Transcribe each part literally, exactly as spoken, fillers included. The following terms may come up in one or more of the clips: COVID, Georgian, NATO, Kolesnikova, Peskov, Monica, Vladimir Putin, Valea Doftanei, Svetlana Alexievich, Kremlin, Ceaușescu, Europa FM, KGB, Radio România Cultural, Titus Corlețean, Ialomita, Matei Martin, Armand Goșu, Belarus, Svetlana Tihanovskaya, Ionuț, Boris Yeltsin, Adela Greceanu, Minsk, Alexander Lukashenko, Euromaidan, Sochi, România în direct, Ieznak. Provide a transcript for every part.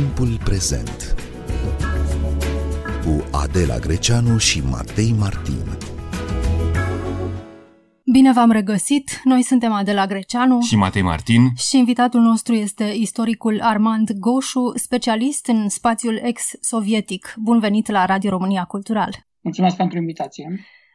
Timpul prezent cu Adela Greceanu și Matei Martin. Bine v-am regăsit! Noi suntem Adela Greceanu și Matei Martin și invitatul nostru este istoricul Armand Goșu, specialist în spațiul ex-sovietic. Bun venit la Radio România Cultural! Mulțumesc pentru invitație!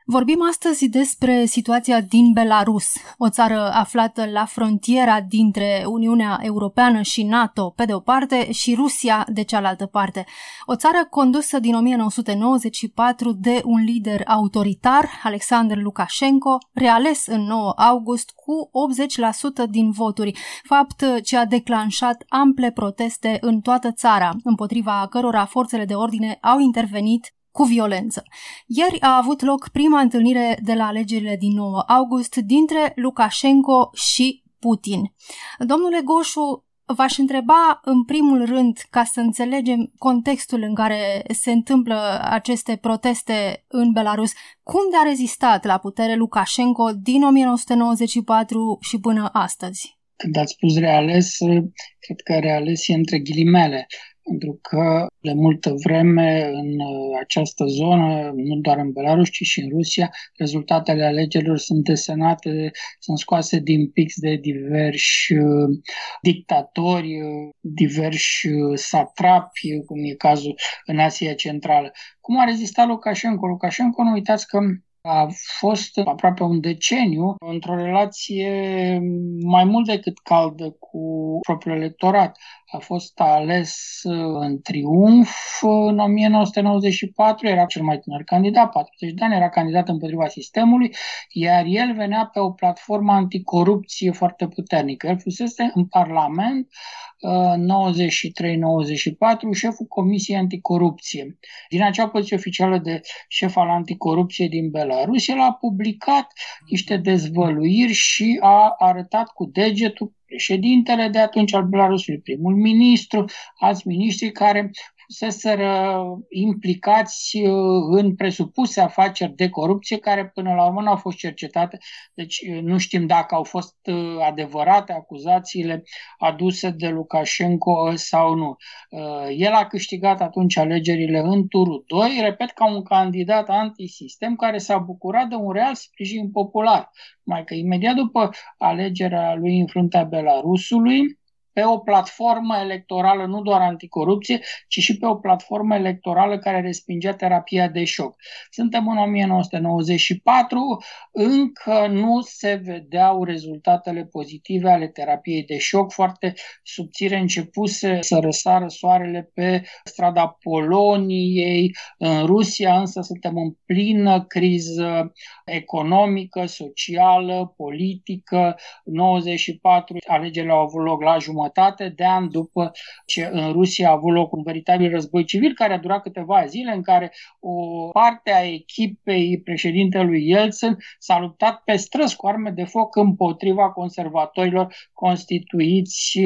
Vorbim astăzi despre situația din Belarus, o țară aflată la frontiera dintre Uniunea Europeană și NATO pe de o parte și Rusia de cealaltă parte. O țară condusă din nouăsprezece nouăzeci și patru de un lider autoritar, Alexander Lukashenko, reales în nouă august cu optzeci la sută din voturi, fapt ce a declanșat ample proteste în toată țara, împotriva cărora forțele de ordine au intervenit cu violență. Ieri a avut loc prima întâlnire de la alegerile din nouă august dintre Lukashenko și Putin. Domnule Goșu, v-aș întreba în primul rând, ca să înțelegem contextul în care se întâmplă aceste proteste în Belarus, cum de-a rezistat la putere Lukashenko din nouăsprezece nouăzeci și patru și până astăzi? Când ați spus reales, cred că reales e între ghilimele. Pentru că de multă vreme în această zonă, nu doar în Belarus, ci și în Rusia, rezultatele alegerilor sunt desenate, sunt scoase din pix de diversi dictatori, diversi satrapi, cum e cazul în Asia Centrală. Cum a rezistat Lukashenko? Lukashenko, nu uitați că a fost aproape un deceniu într-o relație mai mult decât caldă cu propriul electorat. A fost ales în triumf în nouăsprezece nouăzeci și patru, era cel mai tânăr candidat, patruzeci de ani, era candidat împotriva sistemului, iar el venea pe o platformă anticorupție foarte puternică. El fusese în Parlament nouăzeci și trei nouăzeci și patru șeful Comisiei Anticorupție. Din acea poziție oficială de șef al anticorupției din Belarus, el a publicat niște dezvăluiri și a arătat cu degetul președintele de atunci al Belarusului, primul ministru, alți miniștri care fuseseră implicați în presupuse afaceri de corupție care până la urmă nu au fost cercetate. Deci nu știm dacă au fost adevărate acuzațiile aduse de Lukashenko sau nu. El a câștigat atunci alegerile în turul doi, repet, ca un candidat antisistem care s-a bucurat de un real sprijin popular. Mai că imediat după alegerea lui în fruntea Belarusului, pe o platformă electorală, nu doar anticorupție, ci și pe o platformă electorală care respingea terapia de șoc. Suntem în nouăsprezece nouăzeci și patru, încă nu se vedeau rezultatele pozitive ale terapiei de șoc, foarte subțire începuse să răsară soarele pe strada Poloniei, în Rusia, însă suntem în plină criză economică, socială, politică. nouăzeci și patru, alegerile au avut loc la jumătate de an după ce în Rusia a avut loc un veritabil război civil care a durat câteva zile, în care o parte a echipei președintelui Yeltsin s-a luptat pe străzi cu arme de foc împotriva conservatorilor constituiți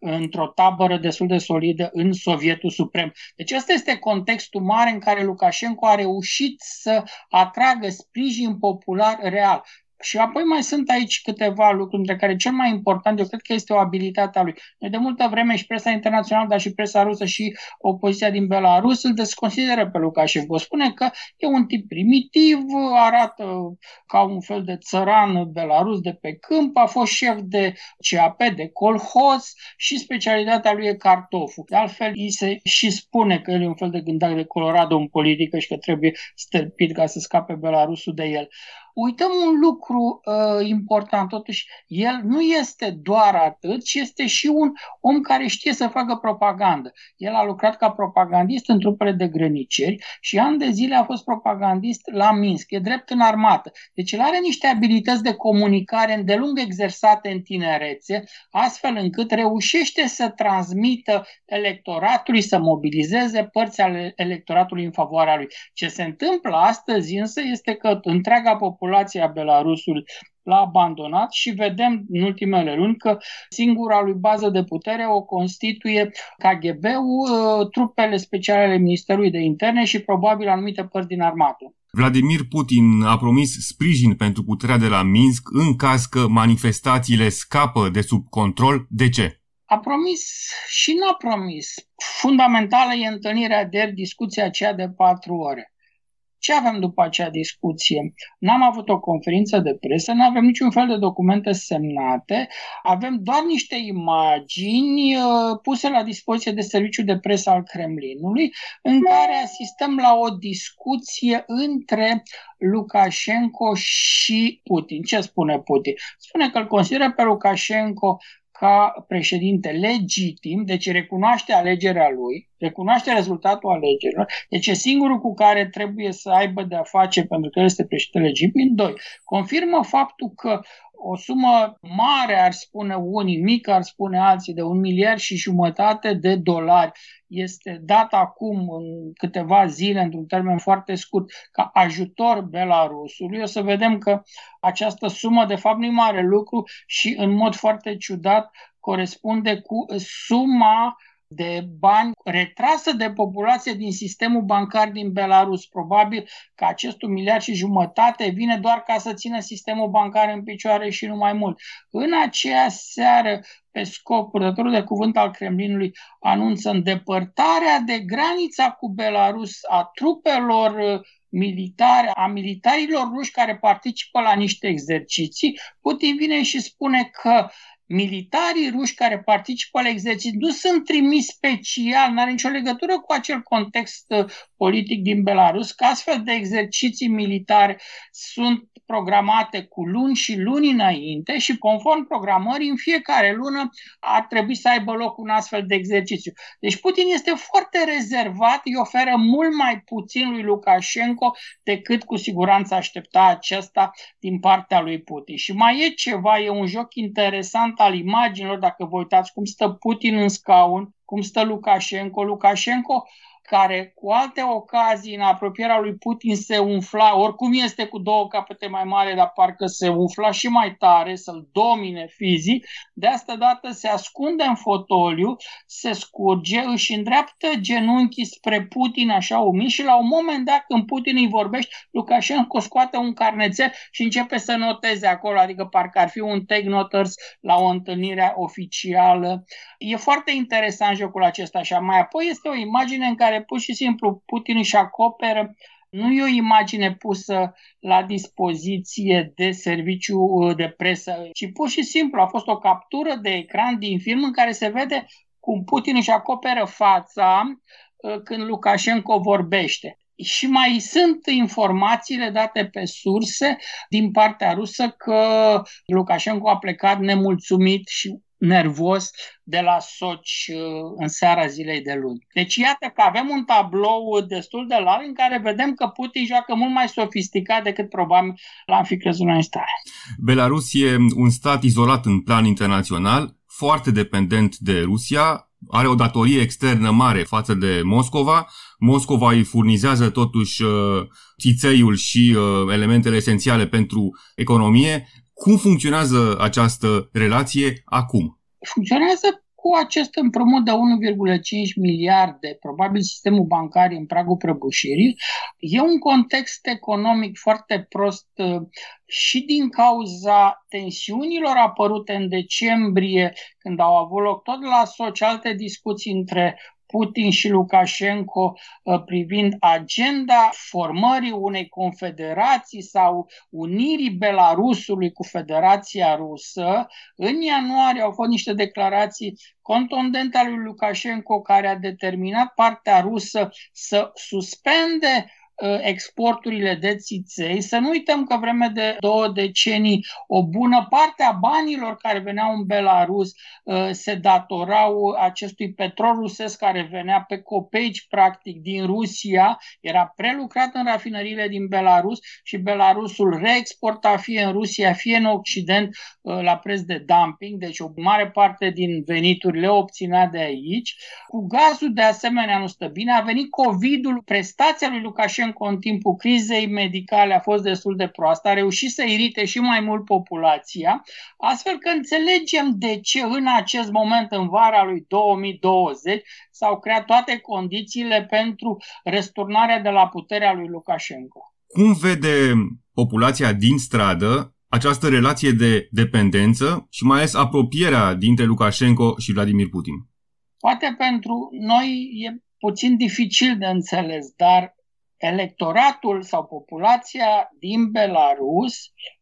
într-o tabără destul de solidă în Sovietul Suprem. Deci ăsta este contextul mare în care Lukashenko a reușit să atragă sprijin popular real. Și apoi mai sunt aici câteva lucruri, între care cel mai important, eu cred că este o abilitate a lui. Noi de multă vreme și presa internațională, dar și presa rusă și opoziția din Belarus îl desconsideră pe Lukashenko. Spune că e un tip primitiv, arată ca un fel de țăran belarus de pe câmp, a fost șef de C A P, de colhoz și specialitatea lui e cartoful. De altfel, îi se și spune că el e un fel de gândac de Colorado în politică și că trebuie stâlpit ca să scape Belarusul de el. Uităm un lucru uh, important, totuși, el nu este doar atât, ci este și un om care știe să facă propagandă. El a lucrat ca propagandist în trupele de grăniceri și ani de zile a fost propagandist la Minsk, e drept în armată. Deci el are niște abilități de comunicare îndelung exersate în tinerețe, astfel încât reușește să transmită electoratului, să mobilizeze părți ale electoratului în favoarea lui. Ce se întâmplă astăzi însă este că întreaga populație populația Belarusului l-a abandonat și vedem în ultimele luni că singura lui bază de putere o constituie K G B-ul, trupele speciale ale Ministerului de Interne și probabil anumite părți din armată. Vladimir Putin a promis sprijin pentru puterea de la Minsk în caz că manifestațiile scapă de sub control. De ce? A promis și n-a promis. Fundamentală e întâlnirea de ieri, discuția aceea de patru ore. Ce avem după acea discuție? N-am avut o conferință de presă, nu avem niciun fel de documente semnate, avem doar niște imagini uh, puse la dispoziție de serviciul de presă al Kremlinului, în care asistăm la o discuție între Lukashenko și Putin. Ce spune Putin? Spune că îl consideră pe Lukashenko ca președinte legitim, deci recunoaște alegerea lui, recunoaște rezultatul alegerilor, deci e singurul cu care trebuie să aibă de-a face pentru că el este președinte legitim. Doi, confirmă faptul că o sumă mare, ar spune unii, mică, ar spune alții, de un miliard și jumătate de dolari, este dat acum în câteva zile, într-un termen foarte scurt, ca ajutor Belarusului. O să vedem că această sumă de fapt nu e mare lucru și în mod foarte ciudat corespunde cu suma de bani retrasă de populație din sistemul bancar din Belarus. Probabil că acest un miliard și jumătate vine doar ca să țină sistemul bancar în picioare și nu mai mult. În aceea seară, Peskov, purtătorul de cuvânt al Kremlinului, anunță îndepărtarea de granița cu Belarus a trupelor militare, a militarilor ruși care participă la niște exerciții. Putin vine și spune că militarii ruși care participă la exerciții nu sunt trimiși special, nu are nicio legătură cu acel context politic din Belarus, că astfel de exerciții militare sunt programate cu luni și luni înainte și conform programării în fiecare lună ar trebui să aibă loc un astfel de exercițiu. Deci Putin este foarte rezervat, îi oferă mult mai puțin lui Lukashenko decât cu siguranță aștepta acesta din partea lui Putin. Și mai e ceva, e un joc interesant al imaginilor, dacă vă uitați cum stă Putin în scaun, cum stă Lukashenko. Lukashenko, care cu alte ocazii în apropierea lui Putin se umfla, oricum este cu două capete mai mare, dar parcă se umfla și mai tare să-l domine fizic, de asta dată se ascunde în fotoliu, se scurge, își îndreaptă genunchii spre Putin așa umil și la un moment dat când Putin îi vorbește, Lukashenko scoate un carnețel și începe să noteze acolo, adică parcă ar fi un take noters la o întâlnire oficială. E foarte interesant jocul acesta. Și mai apoi este o imagine în care pur și simplu Putin își acoperă, nu e o imagine pusă la dispoziție de serviciu de presă, ci pur și simplu a fost o captură de ecran din film în care se vede cum Putin își acoperă fața când Lukashenko vorbește. Și mai sunt informațiile date pe surse din partea rusă că Lukashenko a plecat nemulțumit și nervos de la Soci în seara zilei de luni. Deci iată că avem un tablou destul de larg în care vedem că Putin joacă mult mai sofisticat decât probabil l-am fi crezut noi în stare. Belarus e un stat izolat în plan internațional, foarte dependent de Rusia, are o datorie externă mare față de Moscova. Moscova îi furnizează totuși țițeiul și elementele esențiale pentru economie. Cum funcționează această relație acum? Funcționează cu acest împrumut de unu virgulă cinci miliarde, probabil sistemul bancar în pragul prăbușirii. E un context economic foarte prost și din cauza tensiunilor apărute în decembrie, când au avut loc tot la Soci alte discuții între Putin și Lukashenko privind agenda formării unei confederații sau unirii Belarusului cu Federația Rusă. În ianuarie au fost niște declarații contundente ale lui Lukashenko care a determinat partea rusă să suspende exporturile de țiței. Să nu uităm că vreme de două decenii o bună parte a banilor care veneau în Belarus se datorau acestui petrol rusesc care venea pe copeici practic din Rusia, era prelucrat în rafinările din Belarus și Belarusul reexporta fie în Rusia, fie în Occident la preț de dumping, deci o mare parte din veniturile obținea de aici. Cu gazul de asemenea nu stă bine, a venit COVID-ul, prestația lui Lukashenko în timpul crizei medicale a fost destul de proastă, a reușit să irite și mai mult populația, astfel că înțelegem de ce în acest moment, în vara lui două mii douăzeci, s-au creat toate condițiile pentru răsturnarea de la puterea lui Lukashenko. Cum vede populația din stradă această relație de dependență și mai ales apropierea dintre Lukashenko și Vladimir Putin? Poate pentru noi e puțin dificil de înțeles, dar electoratul sau populația din Belarus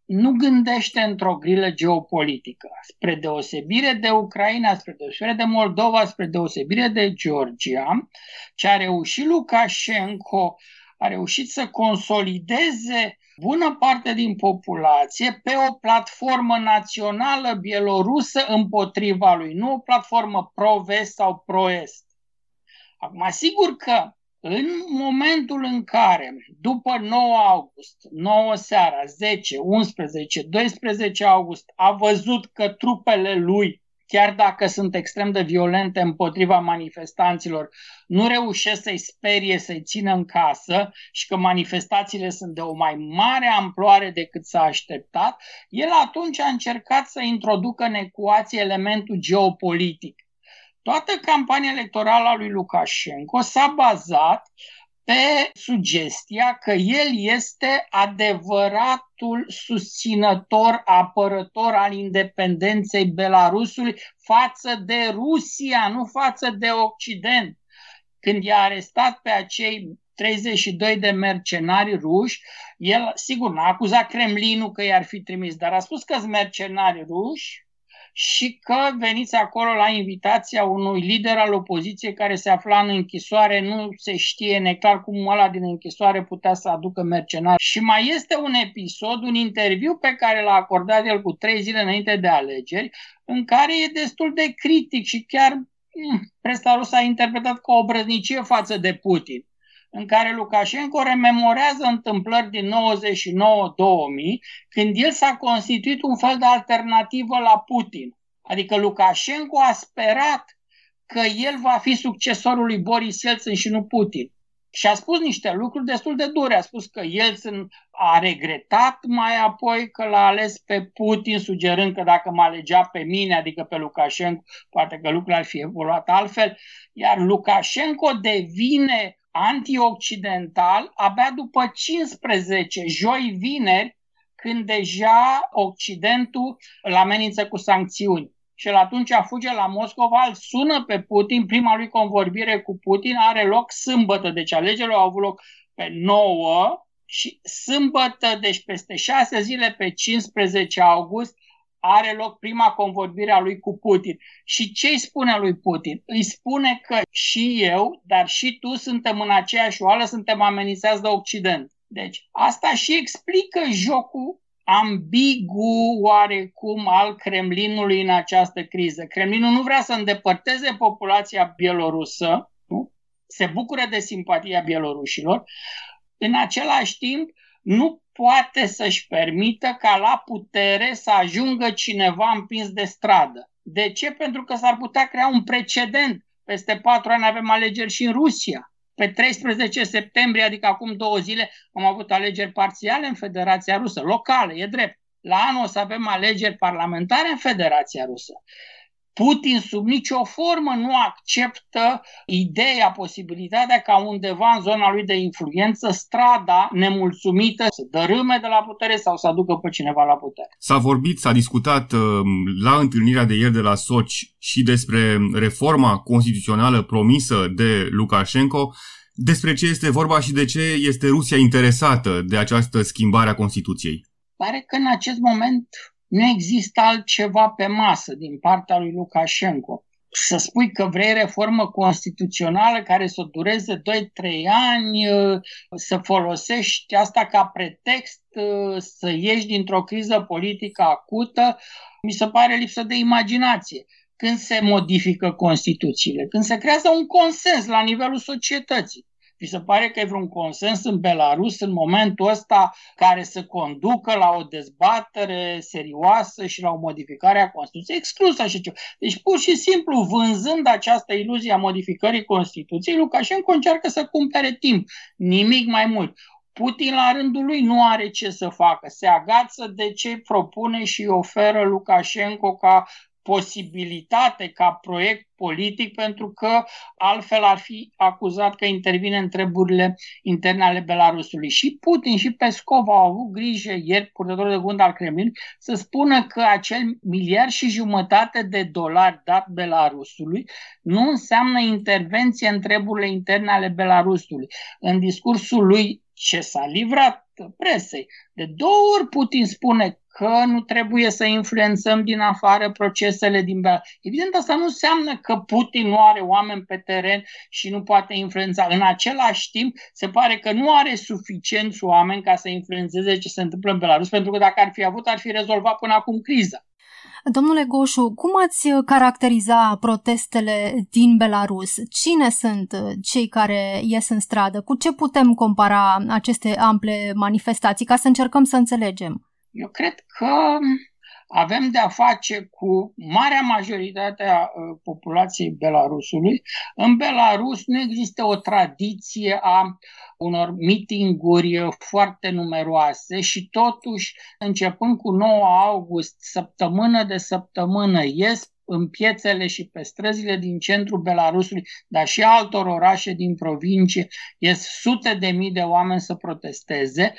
nu gândește într-o grilă geopolitică. Spre deosebire de Ucraina, spre deosebire de Moldova, spre deosebire de Georgia, ce a reușit Lukashenko, a reușit să consolideze bună parte din populație pe o platformă națională bielorusă împotriva lui, nu o platformă pro-vest sau pro-est. Acum, sigur că în momentul în care, după nouă august, nouă seara, zece, unsprezece, doisprezece august, a văzut că trupele lui, chiar dacă sunt extrem de violente împotriva manifestanților, nu reușesc să-i sperie, să-i țină în casă și că manifestațiile sunt de o mai mare amploare decât s-a așteptat, el atunci a încercat să introducă în ecuație elementul geopolitic. Toată campania electorală a lui Lukashenko s-a bazat pe sugestia că el este adevăratul susținător, apărător al independenței Belarusului față de Rusia, nu față de Occident. Când i-a arestat pe acei treizeci și doi de mercenari ruși, el sigur n-a acuzat Kremlinul că i-ar fi trimis, dar a spus că sunt mercenari ruși și că veniți acolo la invitația unui lider al opoziției care se afla în închisoare, nu se știe neclar cum ăla din închisoare putea să aducă mercenari. Și mai este un episod, un interviu pe care l-a acordat el cu trei zile înainte de alegeri, în care e destul de critic și chiar presa rusă a interpretat ca o brăznicie față de Putin, în care Lukashenko rememorează întâmplări din nouăzeci și nouă două mii, când el s-a constituit un fel de alternativă la Putin. Adică Lukashenko a sperat că el va fi succesorul lui Boris Yeltsin și nu Putin. Și a spus niște lucruri destul de dure. A spus că Yeltsin a regretat mai apoi că l-a ales pe Putin, sugerând că dacă mă alegea pe mine, adică pe Lukashenko, poate că lucrurile ar fi evoluat altfel. Iar Lukashenko devine antioccidental abia după cincisprezece, joi, vineri, când deja Occidentul îl amenință cu sancțiuni. Și el atunci fuge la Moscova, îl sună pe Putin, prima lui convorbire cu Putin are loc sâmbătă, deci alegerile au avut loc pe nouă și sâmbătă, deci peste șase zile, pe cincisprezece august, are loc prima convorbire a lui cu Putin. Și ce îi spune lui Putin? Îi spune că și eu, dar și tu suntem în aceeași oală, suntem amenințați de Occident. Deci asta și explică jocul ambigu oarecum al Kremlinului în această criză. Kremlinul nu vrea să îndepărteze populația bielorusă, nu? Se bucură de simpatia bielorușilor, în același timp nu poate să-și permită ca la putere să ajungă cineva împins de stradă. De ce? Pentru că s-ar putea crea un precedent. Peste patru ani avem alegeri și în Rusia. Pe treisprezece septembrie, adică acum două zile, am avut alegeri parțiale în Federația Rusă, locale, e drept. La anul o să avem alegeri parlamentare în Federația Rusă. Putin sub nicio formă nu acceptă ideea, posibilitatea ca undeva în zona lui de influență strada nemulțumită să dărâme de la putere sau să aducă pe cineva la putere. S-a vorbit, s-a discutat la întâlnirea de ieri de la Sochi și despre reforma constituțională promisă de Lukashenko. Despre ce este vorba și de ce este Rusia interesată de această schimbare a Constituției? Pare că în acest moment nu există altceva pe masă din partea lui Lukashenko. Să spui că vrei reformă constituțională care să dureze doi trei ani, să folosești asta ca pretext, să ieși dintr-o criză politică acută, mi se pare lipsă de imaginație. Când se modifică Constituțiile, când se creează un consens la nivelul societății, vi se pare că e vreun consens în Belarus în momentul ăsta care să conducă la o dezbatere serioasă și la o modificare a Constituției? Exclus așa ceva. Deci pur și simplu vânzând această iluzie a modificării Constituției, Lukashenko încearcă să cumpere timp, nimic mai mult. Putin la rândul lui nu are ce să facă, se agață de ce propune și oferă Lukashenko ca posibilitate ca proiect politic, pentru că altfel ar fi acuzat că intervine în treburile interne ale Belarusului. Și Putin și Peskov au avut grijă ieri, purtătorul de cuvânt al Kremlinului, să spună că acel miliard și jumătate de dolari dat Belarusului nu înseamnă intervenție în treburile interne ale Belarusului. În discursul lui ce s-a livrat presei, de două ori Putin spune că nu trebuie să influențăm din afară procesele din Belarus. Evident, asta nu înseamnă că Putin nu are oameni pe teren și nu poate influența. În același timp, se pare că nu are suficienți oameni ca să influențeze ce se întâmplă în Belarus, pentru că dacă ar fi avut, ar fi rezolvat până acum criza. Domnule Goșu, cum ați caracteriza protestele din Belarus? Cine sunt cei care ies în stradă? Cu ce putem compara aceste ample manifestații, ca să încercăm să înțelegem? Eu cred că avem de-a face cu marea majoritate a populației Belarusului. În Belarus nu există o tradiție a unor mitinguri foarte numeroase și totuși, începând cu nouă august, săptămână de săptămână, ies în piețele și pe străzile din centrul Belarusului, dar și altor orașe din provincie, ies sute de mii de oameni să protesteze.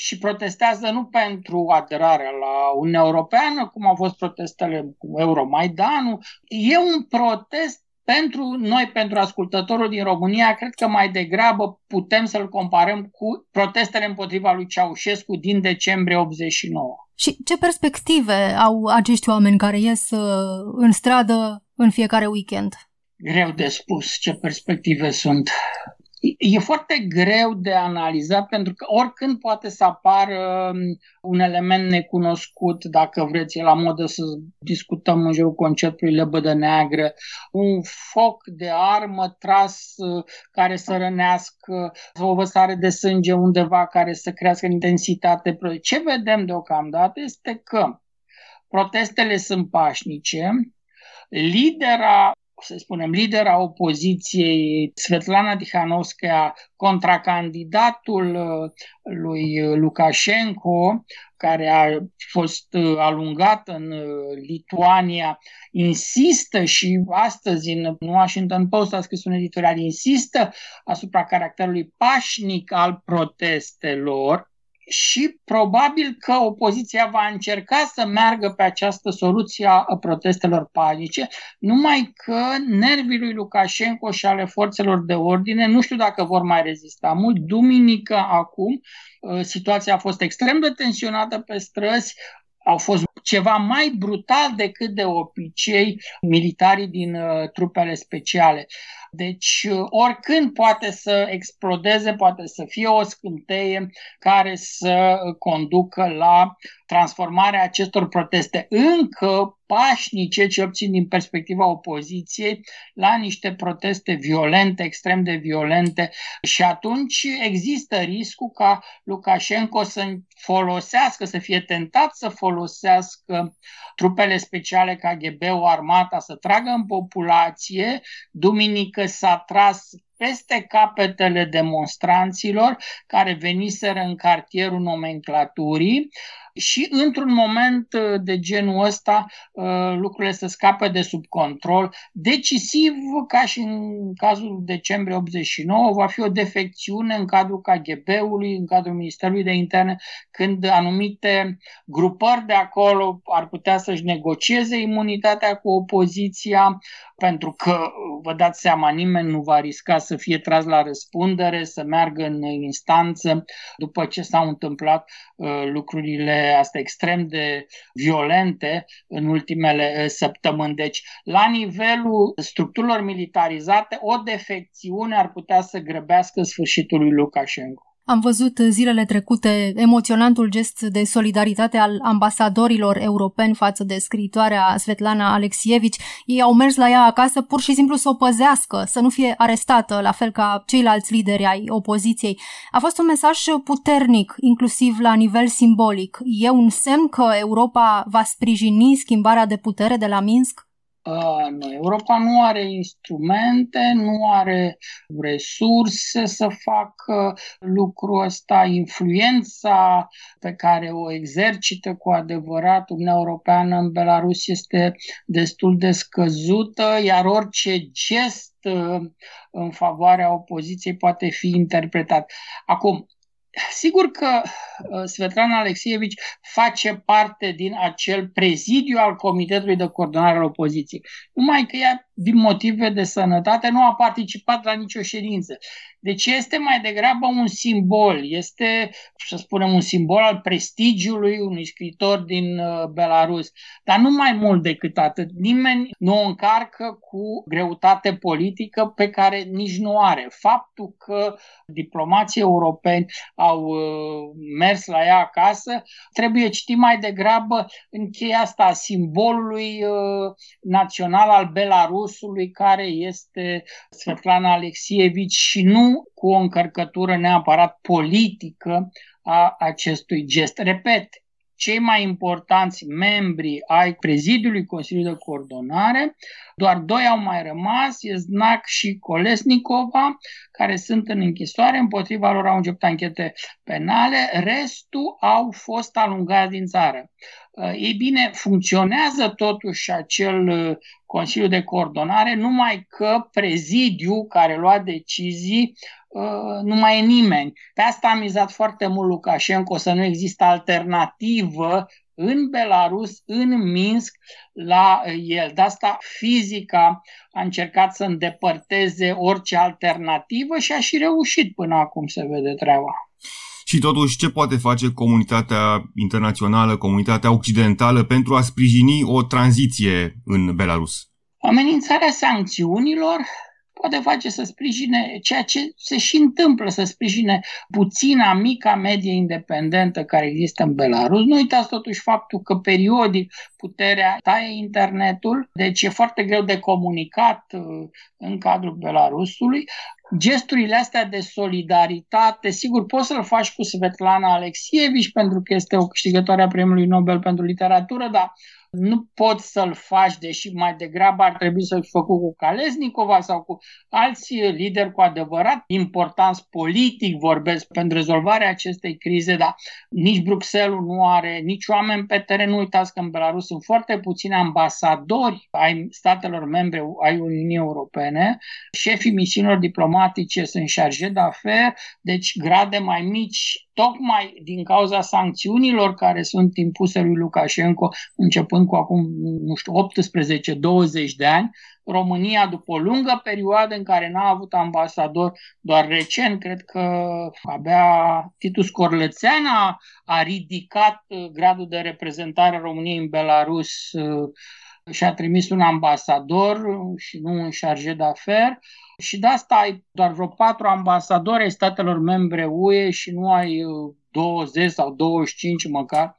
Și protestează nu pentru aderarea la Uniunea Europeană, cum au fost protestele cu Euromaidanul. E un protest pentru noi, pentru ascultătorul din România, cred că mai degrabă putem să-l comparăm cu protestele împotriva lui Ceaușescu din decembrie optzeci și nouă. Și ce perspective au acești oameni care ies în stradă în fiecare weekend? Greu de spus ce perspective sunt. E foarte greu de analizat, pentru că oricând poate să apară un element necunoscut, dacă vreți, la modă să discutăm în jurul conceptului lebădă neagră, un foc de armă tras care să rănească, o vărsare de sânge undeva care să crească în intensitate. Ce vedem deocamdată este că protestele sunt pașnice, lidera să spunem, lidera opoziției, Svetlana Tihanovskaya, contracandidatul lui Lukashenko, care a fost alungat în Lituania, insistă și astăzi în Washington Post a scris un editorial, insistă asupra caracterului pașnic al protestelor. Și probabil că opoziția va încerca să meargă pe această soluție a protestelor pașnice, numai că nervii lui Lukashenko și ale forțelor de ordine nu știu dacă vor mai rezista mult. Duminică acum situația a fost extrem de tensionată pe străzi, au fost ceva mai brutal decât de obicei militarii din uh, trupele speciale. Deci, uh, oricând poate să explodeze, poate să fie o scânteie care să conducă la transformarea acestor proteste încă pașnice, ce obțin din perspectiva opoziției, la niște proteste violente, extrem de violente. Și atunci există riscul ca Lukashenko să folosească, să fie tentat să folosească trupele speciale, K G B-ul, armata, să tragă în populație. Duminică s-a tras peste capetele demonstranților care veniseră în cartierul nomenclaturii și într-un moment de genul ăsta lucrurile se scapă de sub control. Decisiv, ca și în cazul decembrie optzeci și nouă, va fi o defecțiune în cadrul K G B-ului, în cadrul Ministerului de Interne, când anumite grupări de acolo ar putea să-și negocieze imunitatea cu opoziția, pentru că, vă dați seama, nimeni nu va risca să fie tras la răspundere, să meargă în instanță după ce s-au întâmplat lucrurile astea extrem de violente în ultimele săptămâni. Deci, la nivelul structurilor militarizate, o defecțiune ar putea să grăbească sfârșitul lui Lukashenko. Am văzut zilele trecute emoționantul gest de solidaritate al ambasadorilor europeni față de scriitoarea Svetlana Alexievich. Ei au mers la ea acasă pur și simplu să o păzească, să nu fie arestată, la fel ca ceilalți lideri ai opoziției. A fost un mesaj puternic, inclusiv la nivel simbolic. E un semn că Europa va sprijini schimbarea de putere de la Minsk? Noi. Europa nu are instrumente, nu are resurse să facă lucrul ăsta. Influența pe care o exercită cu adevărat Uniunea Europeană în Belarus este destul de scăzută, iar orice gest în favoarea opoziției poate fi interpretat. Acum, sigur că Svetlana Alexievich face parte din acel prezidiu al Comitetului de Coordonare al Opoziției, numai că ea, din motive de sănătate, nu a participat la nicio ședință. Deci este mai degrabă un simbol, este, să spunem, un simbol al prestigiului unui scriitor din Belarus, dar nu mai mult decât atât. Nimeni nu o încarcă cu greutate politică pe care nici nu are. Faptul că diplomații europeni au mers la ea acasă trebuie citit mai degrabă în cheia asta a simbolului național al Belarusului, care este Svetlana Alexievich, și nu cu o încărcătură neapărat politică a acestui gest. Repet, cei mai importanți membri ai prezidiului Consiliului de Coordonare, doar doi au mai rămas, Ieznak și Kolesnikova, care sunt în închisoare, împotriva lor au început anchete penale, restul au fost alungați din țară. Ei bine, funcționează totuși acel Consiliu de Coordonare, numai că prezidiu care lua decizii nu mai e nimeni. Pe asta a mizat foarte mult Lukashenko, să nu există alternativă în Belarus, în Minsk, la el. De asta fizica a încercat să îndepărteze orice alternativă și a și reușit până acum, se vede treaba. Și totuși, ce poate face comunitatea internațională, comunitatea occidentală, pentru a sprijini o tranziție în Belarus? Amenințarea sancțiunilor poate face să sprijine ceea ce se și întâmplă, să sprijine puțina, mica medie independentă care există în Belarus. Nu uitați totuși faptul că periodic puterea taie internetul, deci e foarte greu de comunicat în cadrul Belarusului. Gesturile astea de solidaritate, sigur, poți să-l faci cu Svetlana Alexievich, pentru că este o câștigătoare a Premiului Nobel pentru literatură, dar nu poți să-l faci, deși mai degrabă ar trebui să-l faci cu Kolesnikova sau cu alți lideri cu adevărat importanți politic, vorbesc, pentru rezolvarea acestei crize, dar nici Bruxelles nu are, nici oameni pe teren. Nu uitați că în Belarus sunt foarte puțini ambasadori ai statelor membre ai Uniunii Europene, șefii misiunilor diplomatice sunt chargés d'affaires, deci grade mai mici, tocmai din cauza sancțiunilor care sunt impuse lui Lukashenko începând cu acum, nu știu, optsprezece douăzeci de ani. România, după o lungă perioadă în care n-a avut ambasador, doar recent, cred că abia Titus Corlețean a, a ridicat gradul de reprezentare a României în Belarus și a trimis un ambasador și nu un chargé d'affaires. Și de asta ai doar vreo patru ambasadori ai statelor membre U E și nu ai douăzeci sau douăzeci și cinci măcar,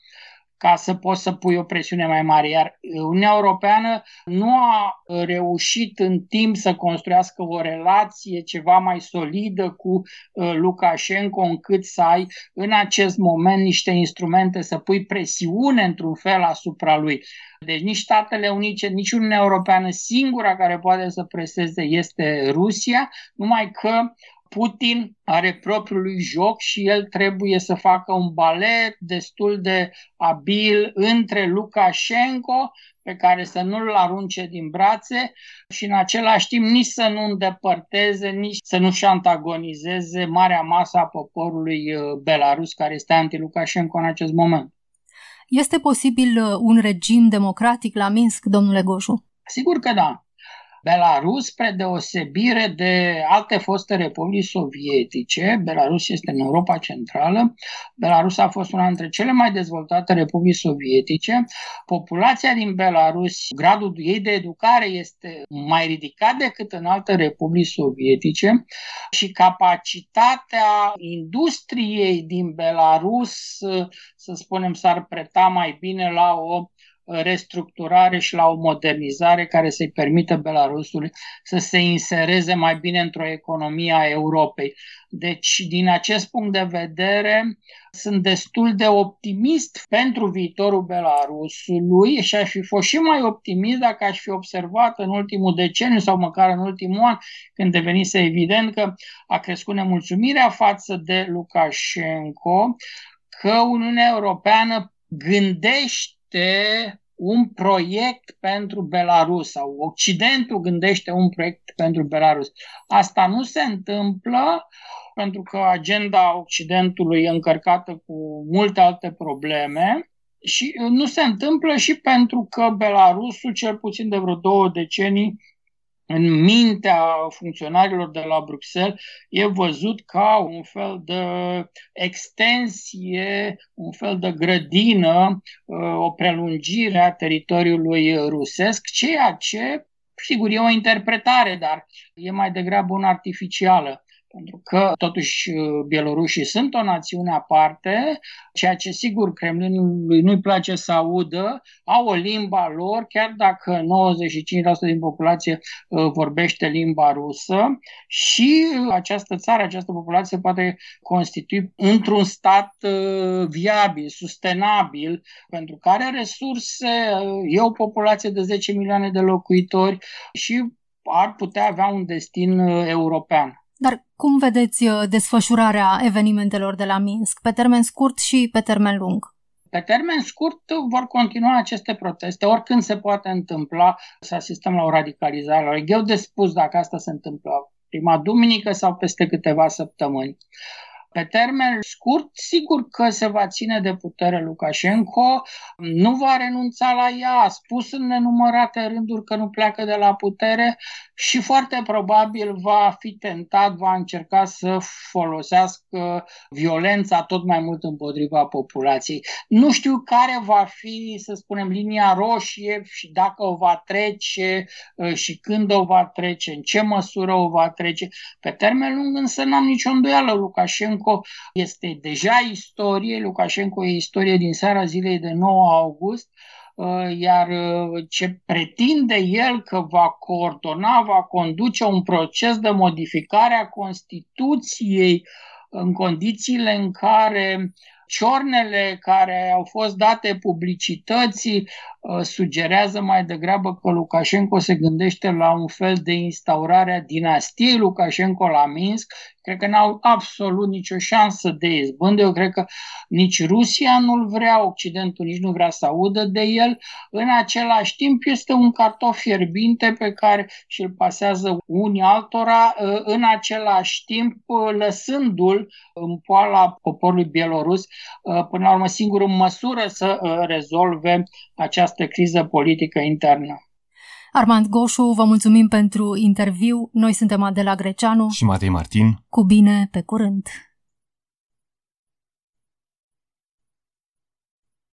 ca să poți să pui o presiune mai mare. Iar Uniunea Europeană nu a reușit în timp să construiască o relație ceva mai solidă cu Lukashenko, încât să ai în acest moment niște instrumente să pui presiune într-un fel asupra lui. Deci nici Statele Unite, nici Uniunea Europeană, singura care poate să preseze este Rusia, numai că Putin are propriul lui joc și el trebuie să facă un balet destul de abil între Lukashenko, pe care să nu-l arunce din brațe, și în același timp nici să nu îndepărteze, nici să nu-și antagonizeze marea masă a poporului belarus, care este anti-Lukashenko în acest moment. Este posibil un regim democratic la Minsk, domnule Goșu? Sigur că da. Belarus, spre deosebire de alte foste republici sovietice, Belarus este în Europa Centrală, Belarus a fost una dintre cele mai dezvoltate republici sovietice, populația din Belarus, gradul ei de educare este mai ridicat decât în alte republici sovietice și capacitatea industriei din Belarus, să spunem, s-ar preta mai bine la o restructurare și la o modernizare care să-i permită Belarusului să se insereze mai bine într-o economie a Europei. Deci, din acest punct de vedere, sunt destul de optimist pentru viitorul Belarusului și aș fi fost și mai optimist dacă aș fi observat în ultimul deceniu sau măcar în ultimul an, când devenise evident că a crescut nemulțumirea față de Lukashenko, că Uniunea Europeană gândește un proiect pentru Belarus sau Occidentul gândește un proiect pentru Belarus. Asta nu se întâmplă pentru că agenda Occidentului e încărcată cu multe alte probleme și nu se întâmplă și pentru că Belarusul, cel puțin de vreo două decenii, în mintea funcționarilor de la Bruxelles, e văzut ca un fel de extensie, un fel de grădină, o prelungire a teritoriului rusesc, ceea ce, sigur, e o interpretare, dar e mai degrabă una artificială. Pentru că, totuși, bielorușii sunt o națiune aparte, ceea ce, sigur, Kremlinului nu-i place să audă, au o limba lor, chiar dacă nouăzeci și cinci la sută din populație vorbește limba rusă și această țară, această populație poate constitui într-un stat viabil, sustenabil, pentru că are resurse, e o populație de zece milioane de locuitori și ar putea avea un destin european. Dar cum vedeți desfășurarea evenimentelor de la Minsk, pe termen scurt și pe termen lung? Pe termen scurt vor continua aceste proteste, oricând se poate întâmpla să asistăm la o radicalizare. Eu de spus dacă asta se întâmplă prima duminică sau peste câteva săptămâni. Pe termen scurt, sigur că se va ține de putere Lukashenko, nu va renunța la ea, a spus în nenumărate rânduri că nu pleacă de la putere și foarte probabil va fi tentat, va încerca să folosească violența tot mai mult împotriva populației. Nu știu care va fi, să spunem, linia roșie și dacă o va trece și când o va trece, în ce măsură o va trece. Pe termen lung însă n-am nicio îndoială, Lukashenko este deja istorie, Lukashenko e istorie din seara zilei de nouă august, iar ce pretinde el că va coordona, va conduce un proces de modificare a Constituției în condițiile în care ciornele care au fost date publicității sugerează mai degrabă că Lukashenko se gândește la un fel de instaurare a dinastiei Lukashenko la Minsk. Cred că n-au absolut nicio șansă de izbândă. Eu cred că nici Rusia nu-l vrea, Occidentul nici nu vrea să audă de el. În același timp este un cartof fierbinte pe care și-l pasează unii altora, în același timp lăsându-l în poala poporului bielorus, până la urmă singur în măsură să rezolve această criză politică internă. Armand Goșu, vă mulțumim pentru interviu. Noi suntem Adela Greceanu și Matei Martin. Cu bine, pe curând!